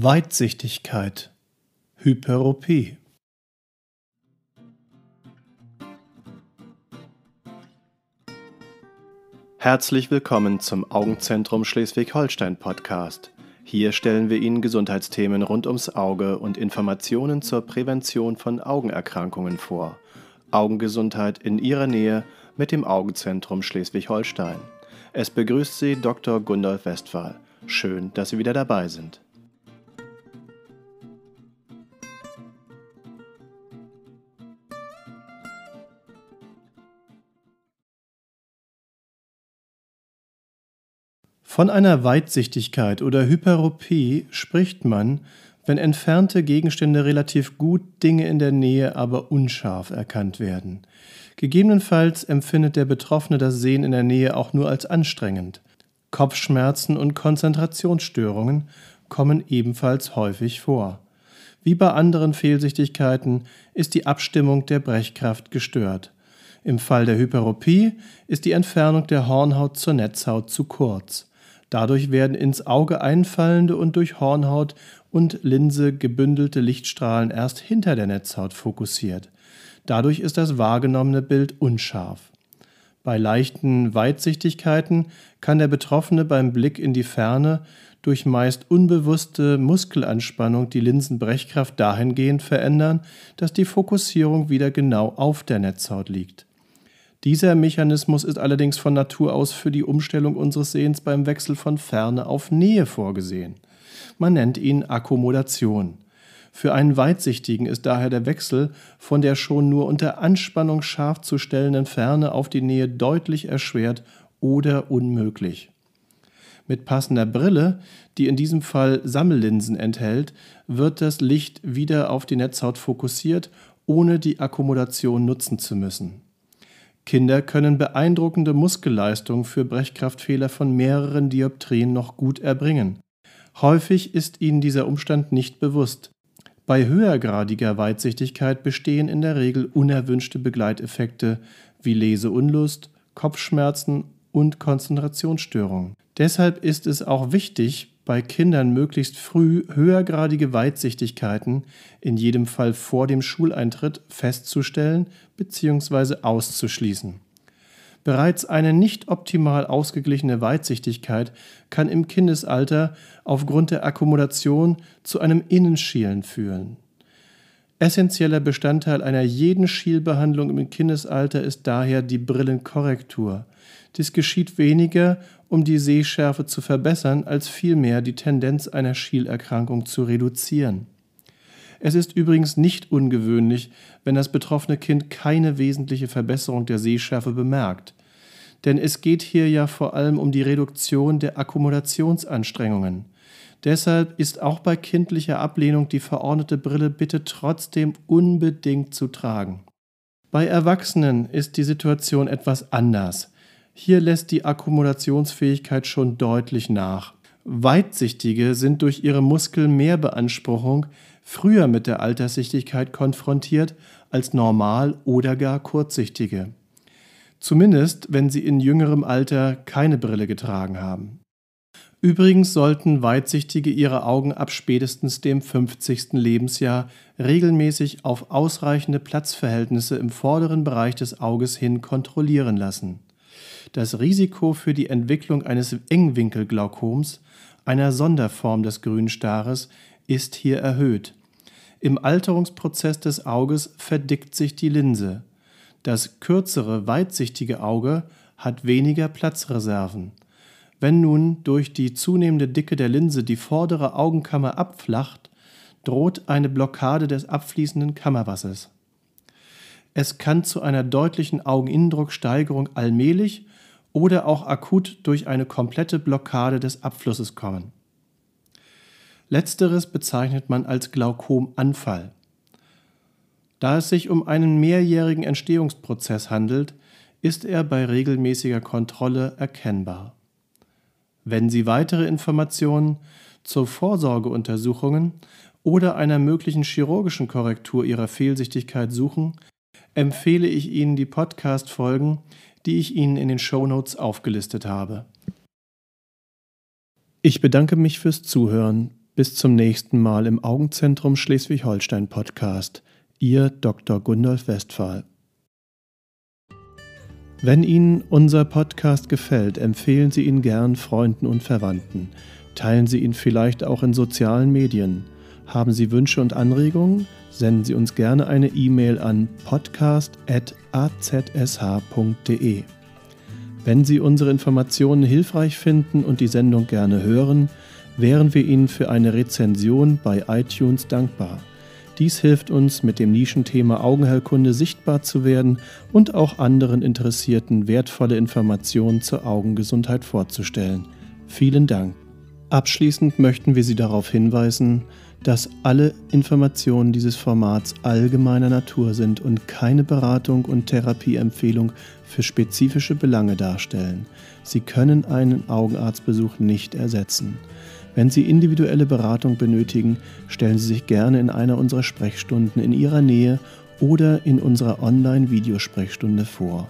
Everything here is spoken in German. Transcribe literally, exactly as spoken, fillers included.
Weitsichtigkeit, Hyperopie. Herzlich willkommen zum Augenzentrum Schleswig-Holstein Podcast. Hier stellen wir Ihnen Gesundheitsthemen rund ums Auge und Informationen zur Prävention von Augenerkrankungen vor. Augengesundheit in Ihrer Nähe mit dem Augenzentrum Schleswig-Holstein. Es begrüßt Sie Doktor Gundolf Westphal. Schön, dass Sie wieder dabei sind. Von einer Weitsichtigkeit oder Hyperopie spricht man, wenn entfernte Gegenstände relativ gut, Dinge in der Nähe aber unscharf erkannt werden. Gegebenenfalls empfindet der Betroffene das Sehen in der Nähe auch nur als anstrengend. Kopfschmerzen und Konzentrationsstörungen kommen ebenfalls häufig vor. Wie bei anderen Fehlsichtigkeiten ist die Abstimmung der Brechkraft gestört. Im Fall der Hyperopie ist die Entfernung der Hornhaut zur Netzhaut zu kurz. Dadurch werden ins Auge einfallende und durch Hornhaut und Linse gebündelte Lichtstrahlen erst hinter der Netzhaut fokussiert. Dadurch ist das wahrgenommene Bild unscharf. Bei leichten Weitsichtigkeiten kann der Betroffene beim Blick in die Ferne durch meist unbewusste Muskelanspannung die Linsenbrechkraft dahingehend verändern, dass die Fokussierung wieder genau auf der Netzhaut liegt. Dieser Mechanismus ist allerdings von Natur aus für die Umstellung unseres Sehens beim Wechsel von Ferne auf Nähe vorgesehen. Man nennt ihn Akkommodation. Für einen Weitsichtigen ist daher der Wechsel von der schon nur unter Anspannung scharf zu stellenden Ferne auf die Nähe deutlich erschwert oder unmöglich. Mit passender Brille, die in diesem Fall Sammellinsen enthält, wird das Licht wieder auf die Netzhaut fokussiert, ohne die Akkommodation nutzen zu müssen. Kinder können beeindruckende Muskelleistungen für Brechkraftfehler von mehreren Dioptrien noch gut erbringen. Häufig ist ihnen dieser Umstand nicht bewusst. Bei höhergradiger Weitsichtigkeit bestehen in der Regel unerwünschte Begleiteffekte wie Leseunlust, Kopfschmerzen und Konzentrationsstörungen. Deshalb ist es auch wichtig, bei Kindern möglichst früh höhergradige Weitsichtigkeiten, in jedem Fall vor dem Schuleintritt, festzustellen bzw. auszuschließen. Bereits eine nicht optimal ausgeglichene Weitsichtigkeit kann im Kindesalter aufgrund der Akkommodation zu einem Innenschielen führen. Essentieller Bestandteil einer jeden Schielbehandlung im Kindesalter ist daher die Brillenkorrektur. Dies geschieht weniger, um die Sehschärfe zu verbessern, als vielmehr die Tendenz einer Schielerkrankung zu reduzieren. Es ist übrigens nicht ungewöhnlich, wenn das betroffene Kind keine wesentliche Verbesserung der Sehschärfe bemerkt. Denn es geht hier ja vor allem um die Reduktion der Akkommodationsanstrengungen. Deshalb ist auch bei kindlicher Ablehnung die verordnete Brille bitte trotzdem unbedingt zu tragen. Bei Erwachsenen ist die Situation etwas anders. Hier lässt die Akkommodationsfähigkeit schon deutlich nach. Weitsichtige sind durch ihre Muskelmehrbeanspruchung früher mit der Alterssichtigkeit konfrontiert als normal- oder gar Kurzsichtige. Zumindest, wenn sie in jüngerem Alter keine Brille getragen haben. Übrigens sollten Weitsichtige ihre Augen ab spätestens dem fünfzigsten Lebensjahr regelmäßig auf ausreichende Platzverhältnisse im vorderen Bereich des Auges hin kontrollieren lassen. Das Risiko für die Entwicklung eines Engwinkelglaukoms, einer Sonderform des Grünstarres, ist hier erhöht. Im Alterungsprozess des Auges verdickt sich die Linse. Das kürzere, weitsichtige Auge hat weniger Platzreserven. Wenn nun durch die zunehmende Dicke der Linse die vordere Augenkammer abflacht, droht eine Blockade des abfließenden Kammerwassers. Es kann zu einer deutlichen Augeninnendrucksteigerung allmählich oder auch akut durch eine komplette Blockade des Abflusses kommen. Letzteres bezeichnet man als Glaukomanfall. Da es sich um einen mehrjährigen Entstehungsprozess handelt, ist er bei regelmäßiger Kontrolle erkennbar. Wenn Sie weitere Informationen zur Vorsorgeuntersuchungen oder einer möglichen chirurgischen Korrektur Ihrer Fehlsichtigkeit suchen, empfehle ich Ihnen die Podcast-Folgen, die ich Ihnen in den Shownotes aufgelistet habe. Ich bedanke mich fürs Zuhören. Bis zum nächsten Mal im Augenzentrum Schleswig-Holstein Podcast. Ihr Doktor Gundolf Westphal. Wenn Ihnen unser Podcast gefällt, empfehlen Sie ihn gern Freunden und Verwandten. Teilen Sie ihn vielleicht auch in sozialen Medien. Haben Sie Wünsche und Anregungen? Senden Sie uns gerne eine E-Mail an podcast at a z s h punkt d e. Wenn Sie unsere Informationen hilfreich finden und die Sendung gerne hören, wären wir Ihnen für eine Rezension bei iTunes dankbar. Dies hilft uns, mit dem Nischenthema Augenheilkunde sichtbar zu werden und auch anderen Interessierten wertvolle Informationen zur Augengesundheit vorzustellen. Vielen Dank. Abschließend möchten wir Sie darauf hinweisen, dass alle Informationen dieses Formats allgemeiner Natur sind und keine Beratung und Therapieempfehlung für spezifische Belange darstellen. Sie können einen Augenarztbesuch nicht ersetzen. Wenn Sie individuelle Beratung benötigen, stellen Sie sich gerne in einer unserer Sprechstunden in Ihrer Nähe oder in unserer Online-Videosprechstunde vor.